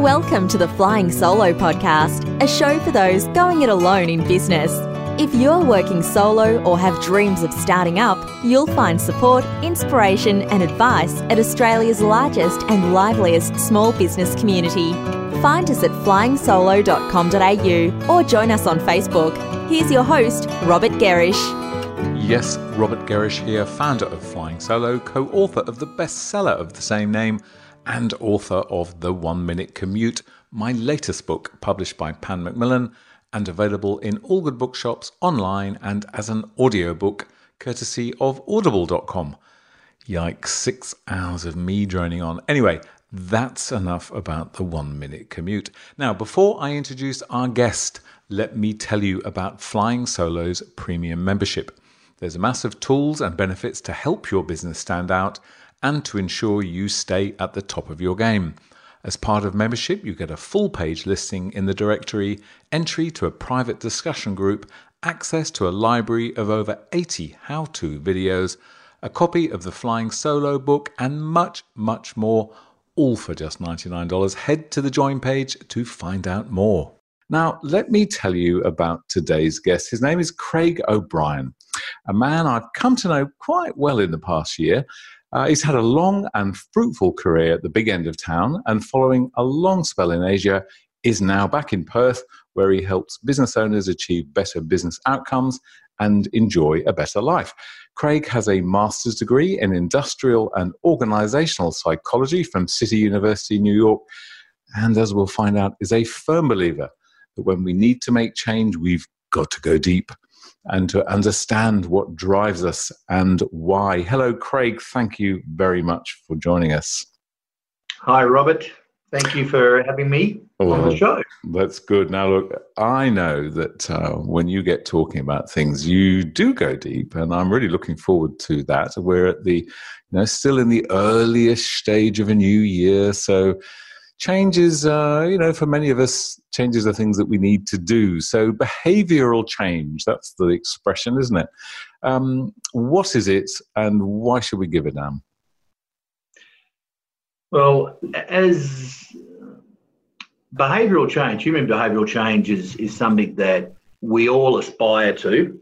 Welcome to the Flying Solo podcast, a show for those going it alone in business. If you're working solo or have dreams of starting up, you'll find support, inspiration and advice at Australia's largest and liveliest small business community. Find us at flyingsolo.com.au or join us on Facebook. Here's your host, Robert Gerrish. Yes, Robert Gerrish here, founder of Flying Solo, co-author of the bestseller of the same name and author of The 1 Minute Commute, my latest book published by Pan Macmillan and available in all good bookshops, online and as an audiobook, courtesy of audible.com. Yikes, 6 hours of me droning on. Anyway, that's enough about the 1 minute commute. Now, before I introduce our guest, let me tell you about Flying Solo's premium membership. There's a mass of tools and benefits to help your business stand out and to ensure you stay at the top of your game. As part of membership, you get a full page listing in the directory, entry to a private discussion group, access to a library of over 80 how-to videos, a copy of the Flying Solo book, and much, much more, all for just $99. Head to the join page to find out more. Now, let me tell you about today's guest. His name is Craig O'Brien, a man I've come to know quite well in the past year. He's had a long and fruitful career at the big end of town, and following a long spell in Asia, is now back in Perth, where he helps business owners achieve better business outcomes and enjoy a better life. Craig has a master's degree in industrial and organizational psychology from City University, New York, and as we'll find out, is a firm believer that when we need to make change, we've got to go deep and to understand what drives us and why. Hello, Craig. Thank you very much for joining us. Hi, Robert. Thank you for having me on the show. That's good. Now, look, I know that when you get talking about things, you do go deep, and I'm really looking forward to that. We're at the, still in the earliest stage of a new year, so changes, for many of us, changes are things that we need to do. So behavioural change, that's the expression, isn't it? What is it, and why should we give a damn? Well, as behavioural change, human behavioural change is something that we all aspire to,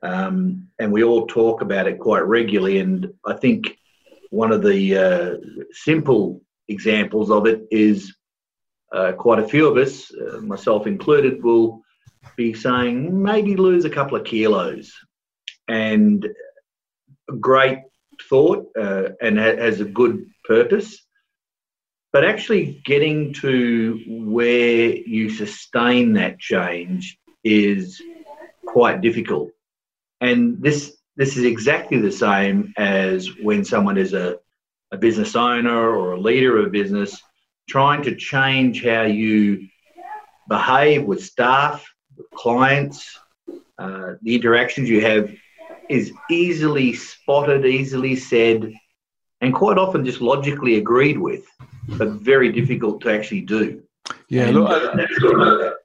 and we all talk about it quite regularly. And I think one of the simple examples of it is quite a few of us, myself included, will be saying maybe lose a couple of kilos. And a great thought and has a good purpose. But actually getting to where you sustain that change is quite difficult. And this is exactly the same as when someone is a business owner or a leader of a business trying to change how you behave with staff, with clients. The interactions you have is easily spotted, easily said, and quite often just logically agreed with, but very difficult to actually do. Yeah, and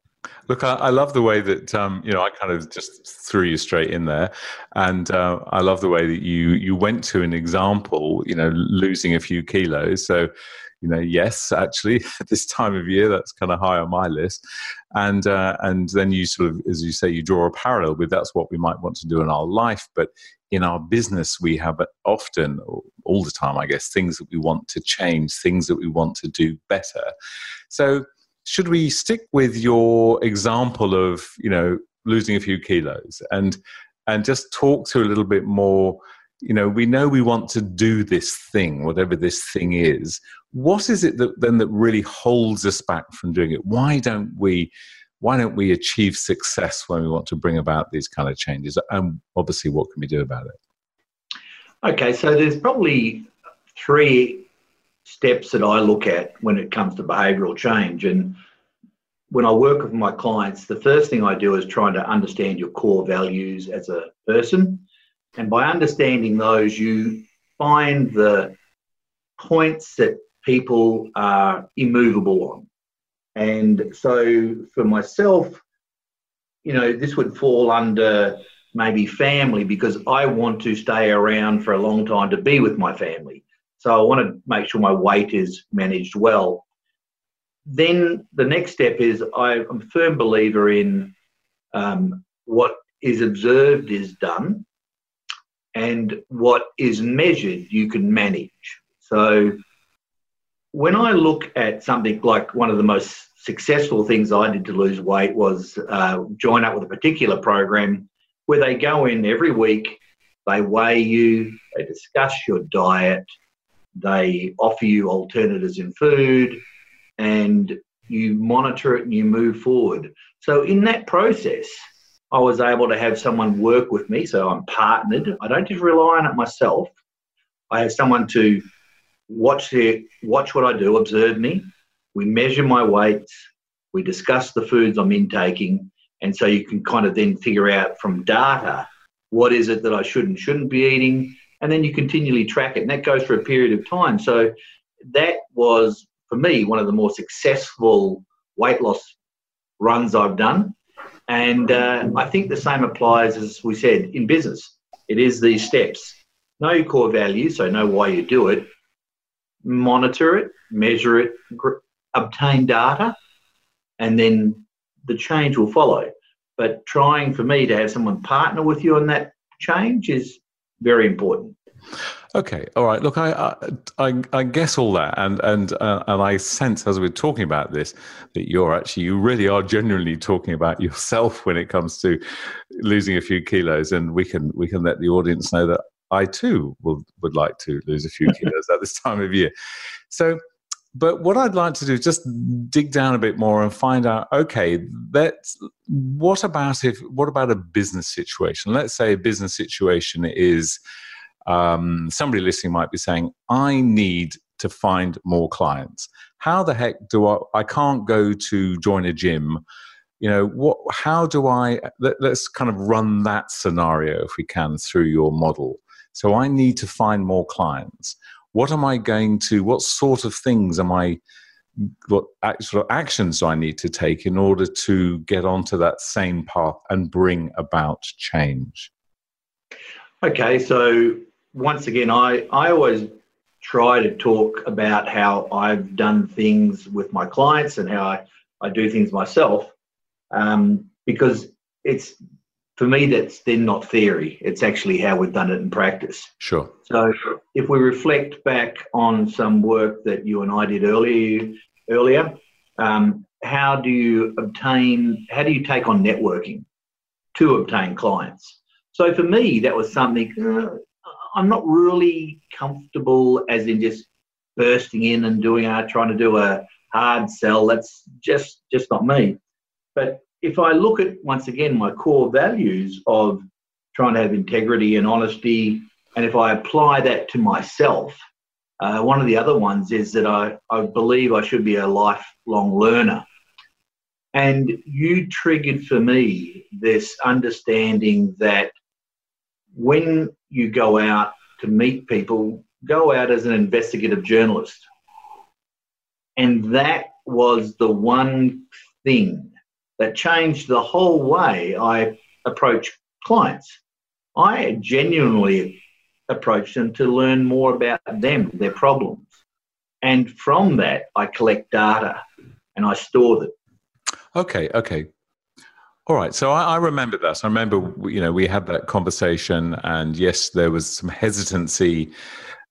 I love the way that, I kind of just threw you straight in there. And I love the way that you went to an example, losing a few kilos. So, yes, actually, at this time of year, that's kind of high on my list. And then you sort of, as you say, you draw a parallel with that's what we might want to do in our life. But in our business, we have often, all the time, I guess, things that we want to change, things that we want to do better. So should we stick with your example of, losing a few kilos and just talk to a little bit more, we know we want to do this thing, whatever this thing is. What is it that really holds us back from doing it? Why don't we why don't we achieve success when we want to bring about these kind of changes? And obviously, what can we do about it? Okay, so there's probably three steps that I look at when it comes to behavioural change. And when I work with my clients, the first thing I do is trying to understand your core values as a person. And by understanding those, you find the points that people are immovable on. And so for myself, you know, this would fall under maybe family, because I want to stay around for a long time to be with my family. So I want to make sure my weight is managed well. Then the next step is I'm a firm believer in what is observed is done, and what is measured you can manage. So when I look at something like one of the most successful things I did to lose weight was join up with a particular program where they go in every week, they weigh you, they discuss your diet, they offer you alternatives in food, and you monitor it and you move forward. So in that process, I was able to have someone work with me, so I'm partnered. I don't just rely on it myself. I have someone to watch what I do, observe me. We measure my weights. We discuss the foods I'm intaking. And so you can kind of then figure out from data what is it that I should and shouldn't be eating. And then you continually track it. And that goes for a period of time. So that was, for me, one of the more successful weight loss runs I've done. And I think the same applies, as we said, in business. It is these steps. Know your core values, so know why you do it. Monitor it, measure it, obtain data, and then the change will follow. But trying, for me, to have someone partner with you on that change is very important. Okay, all right. Look, I guess all that, and I sense as we're talking about this that you really are genuinely talking about yourself when it comes to losing a few kilos, and we can let the audience know that I too would like to lose a few kilos at this time of year. So, but what I'd like to do is just dig down a bit more and find out, okay, what about a business situation? Let's say a business situation is somebody listening might be saying, I need to find more clients. How the heck do I can't go to join a gym. You know, let's kind of run that scenario, if we can, through your model. So I need to find more clients. What sort of things what actual actions do I need to take in order to get onto that same path and bring about change? Okay, so once again, I always try to talk about how I've done things with my clients and how I do things myself, because it's, for me, that's then not theory. It's actually how we've done it in practice. Sure. So if we reflect back on some work that you and I did earlier, how do you take on networking to obtain clients? So for me, that was something I'm not really comfortable as in just bursting in and trying to do a hard sell. That's just not me. But if I look at, once again, my core values of trying to have integrity and honesty, and if I apply that to myself, one of the other ones is that I believe I should be a lifelong learner. And you triggered for me this understanding that when you go out to meet people, go out as an investigative journalist. And that was the one thing that changed the whole way I approach clients. I genuinely approach them to learn more about them, their problems. And from that, I collect data and I store it. Okay. All right, so I remember that. So I remember, you know, we had that conversation, and yes, there was some hesitancy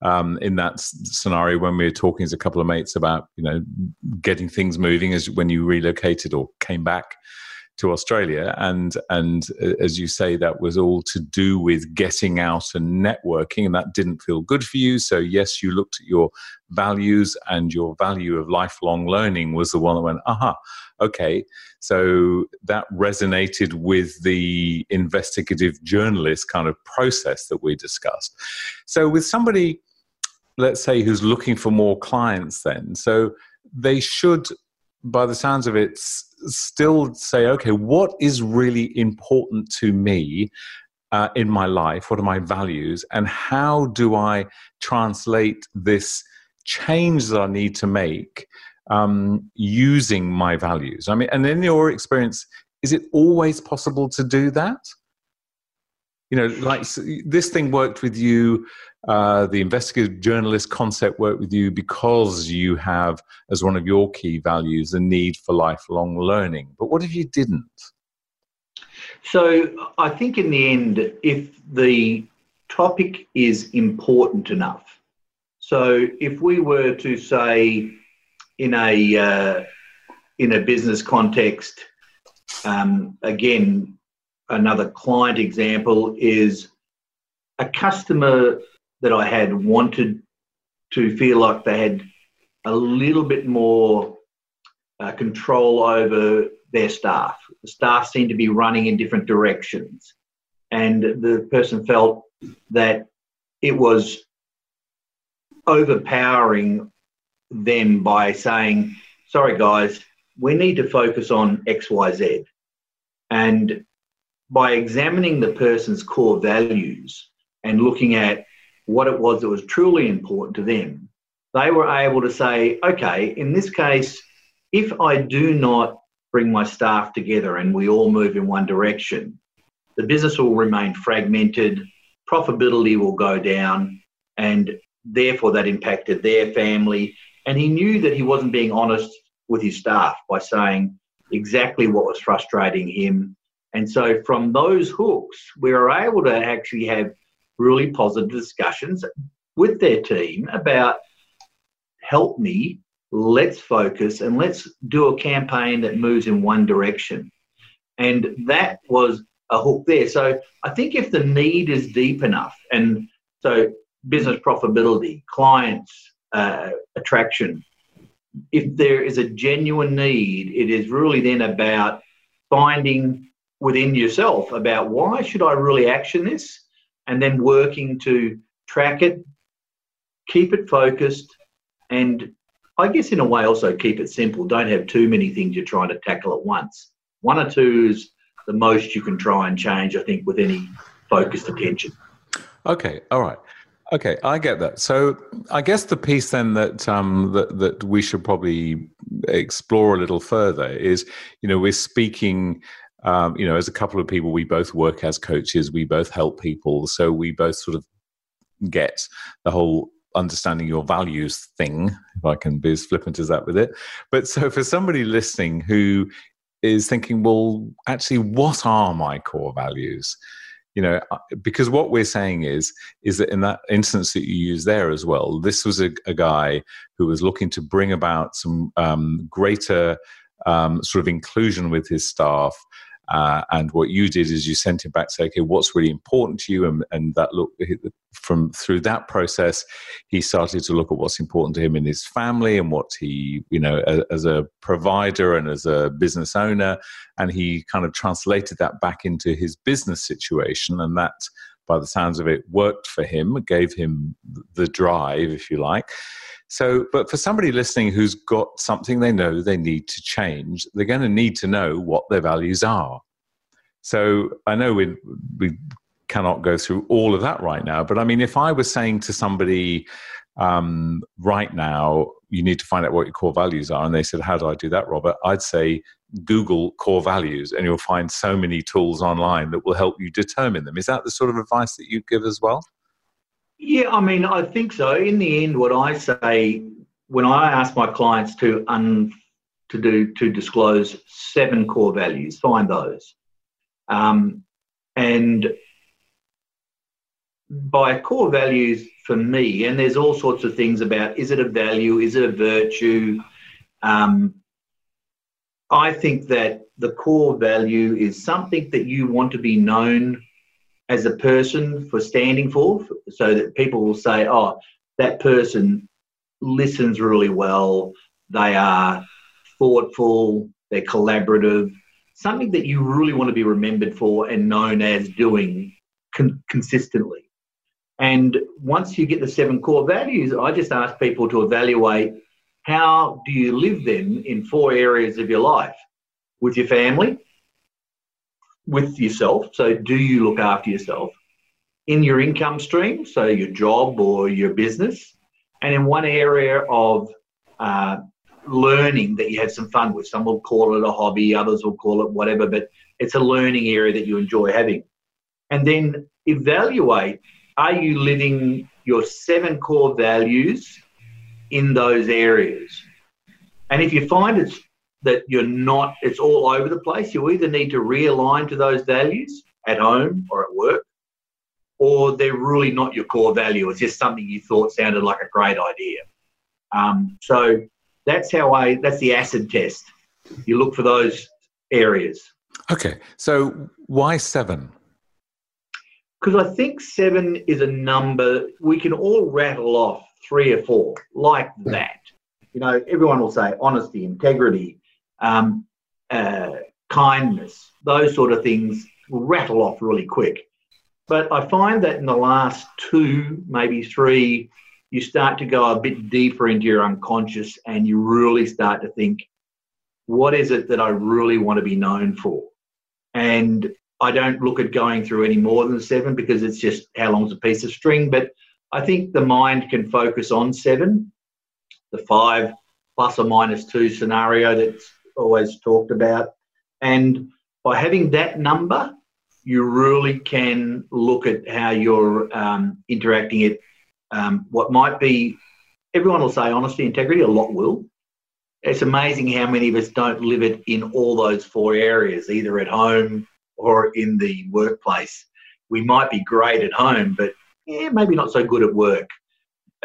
in that scenario when we were talking as a couple of mates about, you know, getting things moving as when you relocated or came back to Australia. And as you say, that was all to do with getting out and networking, and that didn't feel good for you. So yes, you looked at your values, and your value of lifelong learning was the one that went, aha, okay. So that resonated with the investigative journalist kind of process that we discussed. So with somebody, let's say, who's looking for more clients then, so they should, by the sounds of it, still say, okay, what is really important to me in my life? What are my values? And how do I translate this change that I need to make using my values? I mean, and in your experience, is it always possible to do that? You know, like this thing worked with you, the investigative journalist concept worked with you because you have, as one of your key values, the need for lifelong learning. But what if you didn't? So I think in the end, if the topic is important enough, so if we were to say in a business context, again, another client example is a customer that I had wanted to feel like they had a little bit more control over their staff. The staff seemed to be running in different directions, and the person felt that it was overpowering them by saying, sorry guys, we need to focus on XYZ. And by examining the person's core values and looking at what it was that was truly important to them, they were able to say, okay, in this case, if I do not bring my staff together and we all move in one direction, the business will remain fragmented, profitability will go down, and therefore that impacted their family. And he knew that he wasn't being honest with his staff by saying exactly what was frustrating him. And so from those hooks, we were able to actually have really positive discussions with their team about, help me, let's focus, and let's do a campaign that moves in one direction. And that was a hook there. So I think if the need is deep enough, and so business profitability, clients, attraction, if there is a genuine need, it is really then about finding within yourself about, why should I really action this? And then working to track it, keep it focused, and I guess in a way also keep it simple. Don't have too many things you're trying to tackle at once. One or two is the most you can try and change, I think, with any focused attention. Okay, all right. Okay, I get that. So I guess the piece then that that we should probably explore a little further is, you know, we're speaking you know, as a couple of people, we both work as coaches, we both help people. So we both sort of get the whole understanding your values thing, if I can be as flippant as that with it. But so for somebody listening who is thinking, well, actually, what are my core values? You know, because what we're saying is that in that instance that you use there as well, this was a guy who was looking to bring about some greater sort of inclusion with his staff. And what you did is you sent him back to say, okay, what's really important to you? And that look from through that process, he started to look at what's important to him in his family and what he, you know, as a provider and as a business owner. And he kind of translated that back into his business situation. And that, by the sounds of it, worked for him. It gave him the drive, if you like. So, but for somebody listening who's got something they know they need to change, they're going to need to know what their values are. So I know we cannot go through all of that right now, but I mean, if I was saying to somebody right now, you need to find out what your core values are, and they said, how do I do that, Robert? I'd say, Google core values, and you'll find so many tools online that will help you determine them. Is that the sort of advice that you give as well? Yeah, I mean, I think so. In the end, what I say when I ask my clients to disclose 7 core values, find those, and by core values for me, and there's all sorts of things about: is it a value? Is it a virtue? I think that the core value is something that you want to be known as a person for standing for, so that people will say, oh, that person listens really well, they are thoughtful, they're collaborative, something that you really want to be remembered for and known as doing consistently. And once you get the 7 core values, I just ask people to evaluate how do you live them in 4 areas of your life: with your family, with yourself, so do you look after yourself, in your income stream, so your job or your business, and in one area of learning that you have some fun with. Some will call it a hobby, others will call it whatever, but it's a learning area that you enjoy having. And then evaluate, are you living your 7 core values in those areas? And if you find that you're not, it's all over the place, you either need to realign to those values at home or at work, or they're really not your core value. It's just something you thought sounded like a great idea. So that's the acid test. You look for those areas. Okay. So why 7? Because I think 7 is a number. We can all rattle off 3 or 4 like that. You know, everyone will say honesty, integrity, kindness, those sort of things rattle off really quick. But I find that in the last 2, maybe 3, you start to go a bit deeper into your unconscious and you really start to think, what is it that I really want to be known for? And I don't look at going through any more than 7 because it's just how long's a piece of string. But I think the mind can focus on 7, the 5 ± 2 scenario that's always talked about. And by having that number, you really can look at how you're interacting it. What might be, everyone will say honesty, integrity, a lot will. It's amazing how many of us don't live it in all those 4 areas, either at home or in the workplace. We might be great at home, but maybe not so good at work.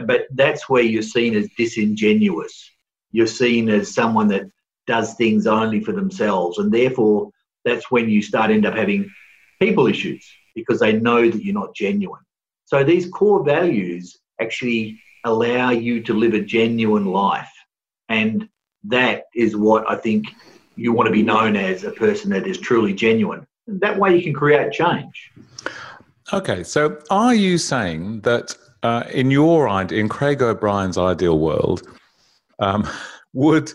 But that's where you're seen as disingenuous. You're seen as someone that does things only for themselves, and therefore that's when you start end up having people issues because they know that you're not genuine. So these core values actually allow you to live a genuine life, and that is what I think you want to be known as, a person that is truly genuine. That way you can create change. Okay, so are you saying that in Craig O'Brien's ideal world, would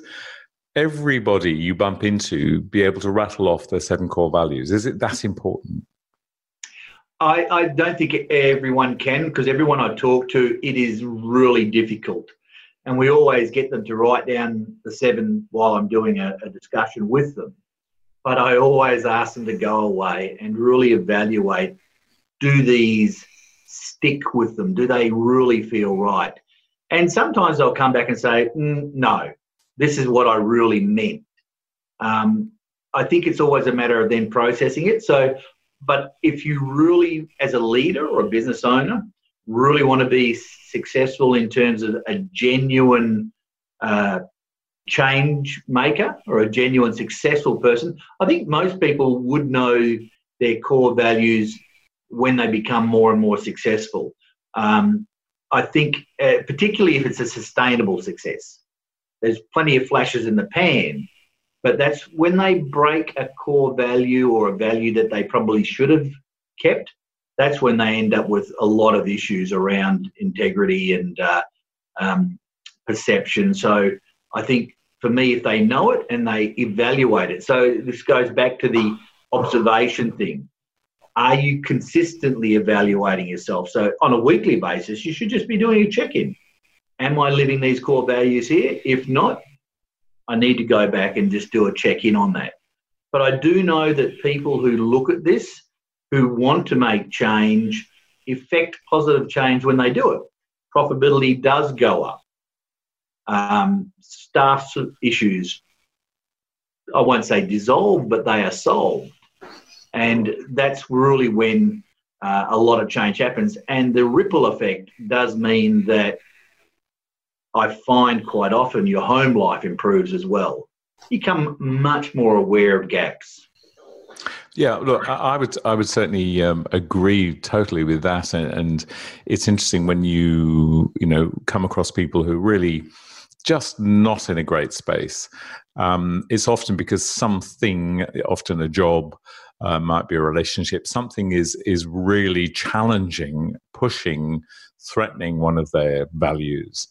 everybody you bump into be able to rattle off their 7 core values? Is it that important? I don't think everyone can, because everyone I talk to, it is really difficult. And we always get them to write down the 7 while I'm doing a discussion with them. But I always ask them to go away and really evaluate, do these stick with them? Do they really feel right? And sometimes they'll come back and say, no, this is what I really meant. I think it's always a matter of them processing it. But if you really, as a leader or a business owner, really want to be successful in terms of a genuine change maker or a genuine successful person, I think most people would know their core values when they become more and more successful. I think particularly if it's a sustainable success. There's plenty of flashes in the pan, but that's when they break a core value or a value that they probably should have kept. That's when they end up with a lot of issues around integrity and perception. So I think for me, if they know it and they evaluate it. So this goes back to the observation thing. Are you consistently evaluating yourself? So on a weekly basis, you should just be doing a check-in. Am I living these core values here? If not, I need to go back and just do a check-in on that. But I do know that people who look at this, who want to make change, effect positive change when they do it. Profitability does go up. Staff issues, I won't say dissolve, but they are solved. And that's really when a lot of change happens. And the ripple effect does mean that I find quite often your home life improves as well. become much more aware of gaps. Yeah, look, I would certainly agree totally with that, and it's interesting when you come across people who are really just not in a great space. It's often because something, often a job, might be a relationship, something is really challenging, pushing, threatening one of their values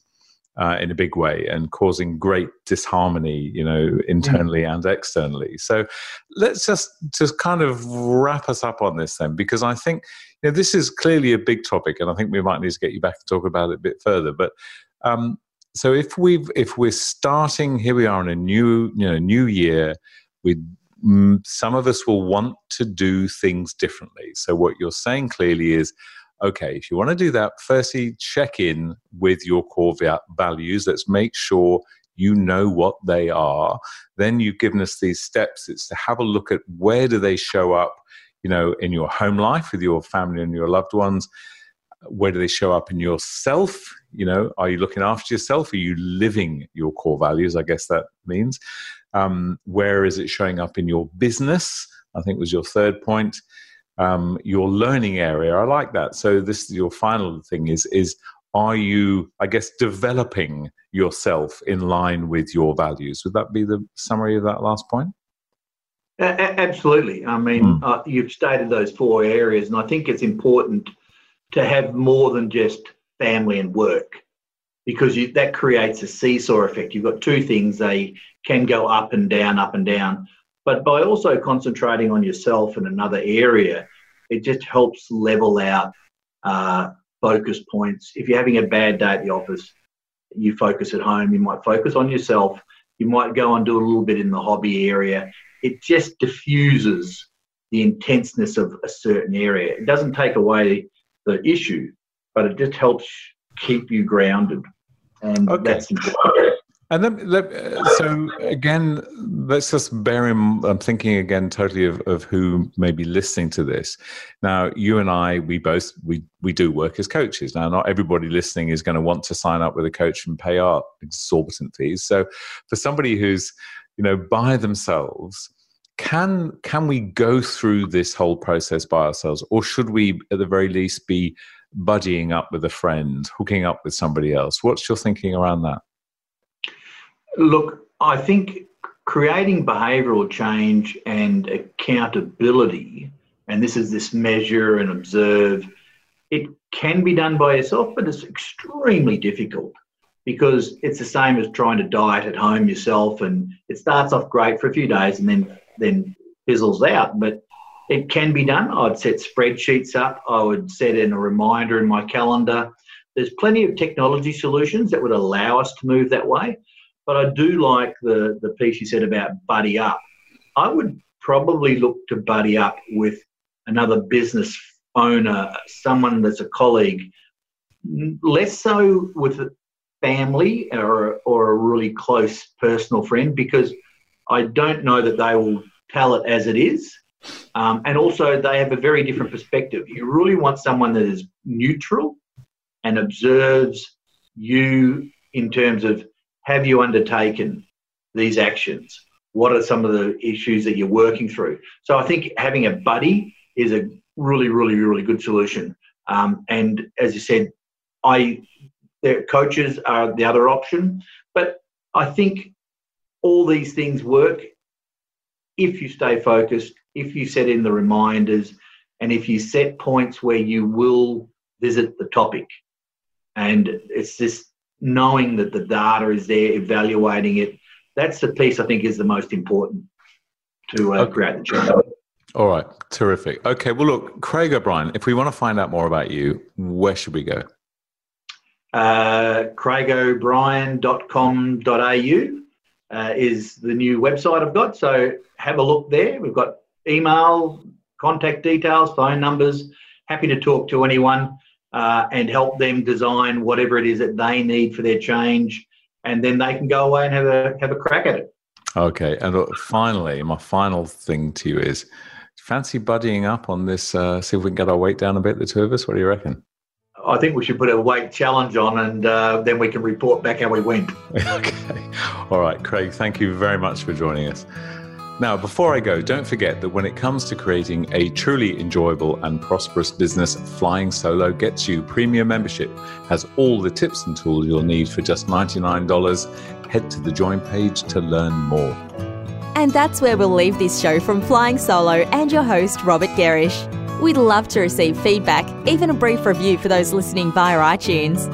in a big way and causing great disharmony, internally and externally. So let's just kind of wrap us up on this then, because I think this is clearly a big topic, and I think we might need to get you back and talk about it a bit further. But so if we're starting, here we are in a new year, some of us will want to do things differently. So what you're saying clearly is, okay, if you want to do that, firstly, check in with your core values. Let's make sure you know what they are. Then you've given us these steps. It's to have a look at where do they show up, in your home life with your family and your loved ones. Where do they show up in yourself? Are you looking after yourself? Are you living your core values? I guess that means. Where is it showing up in your business? I think was your third point. Your learning area. I like that. So this is your final thing is are you, I guess, developing yourself in line with your values? Would that be the summary of that last point? Absolutely. I mean, you've stated those four areas, and I think it's important to have more than just family and work, because that creates a seesaw effect. You've got two things. They can go up and down. But by also concentrating on yourself in another area, it just helps level out focus points. If you're having a bad day at the office, you focus at home. You might focus on yourself. You might go and do a little bit in the hobby area. It just diffuses the intenseness of a certain area. It doesn't take away the issue, but it just helps keep you grounded. And that's important. And so again, let's just bear in, I'm thinking again totally of who may be listening to this. Now, you and I, we both do work as coaches. Now, not everybody listening is going to want to sign up with a coach and pay our exorbitant fees. So for somebody who's, by themselves, can we go through this whole process by ourselves, or should we at the very least be buddying up with a friend, hooking up with somebody else? What's your thinking around that? Look, I think creating behavioural change and accountability, and this measure and observe, it can be done by yourself, but it's extremely difficult because it's the same as trying to diet at home yourself, and it starts off great for a few days and then fizzles out. But it can be done. I'd set spreadsheets up. I would set in a reminder in my calendar. There's plenty of technology solutions that would allow us to move that way. But I do like the piece you said about buddy up. I would probably look to buddy up with another business owner, someone that's a colleague, less so with a family or a really close personal friend, because I don't know that they will tell it as it is. And also they have a very different perspective. You really want someone that is neutral and observes you in terms of, have you undertaken these actions? What are some of the issues that you're working through? So I think having a buddy is a really, really, really good solution. And as you said, coaches are the other option. But I think all these things work if you stay focused, if you set in the reminders, and if you set points where you will visit the topic. And it's just knowing that the data is there, evaluating it. That's the piece I think is the most important to create the change. All right, terrific. Okay, well, look, Craig O'Brien, if we want to find out more about you, where should we go? craigobrien.com.au is the new website I've got, so have a look there. We've got email, contact details, phone numbers, happy to talk to anyone. And help them design whatever it is that they need for their change, and then they can go away and have a crack at it. Okay, and look, finally, my final thing to you is, fancy buddying up on this, see if we can get our weight down a bit, the two of us? What do you reckon? I think we should put a weight challenge on, and then we can report back how we went. Okay. All right, Craig, thank you very much for joining us. Now, before I go, don't forget that when it comes to creating a truly enjoyable and prosperous business, Flying Solo Gets You Premium Membership has all the tips and tools you'll need for just $99. Head to the join page to learn more. And that's where we'll leave this show from Flying Solo and your host, Robert Gerrish. We'd love to receive feedback, even a brief review for those listening via iTunes.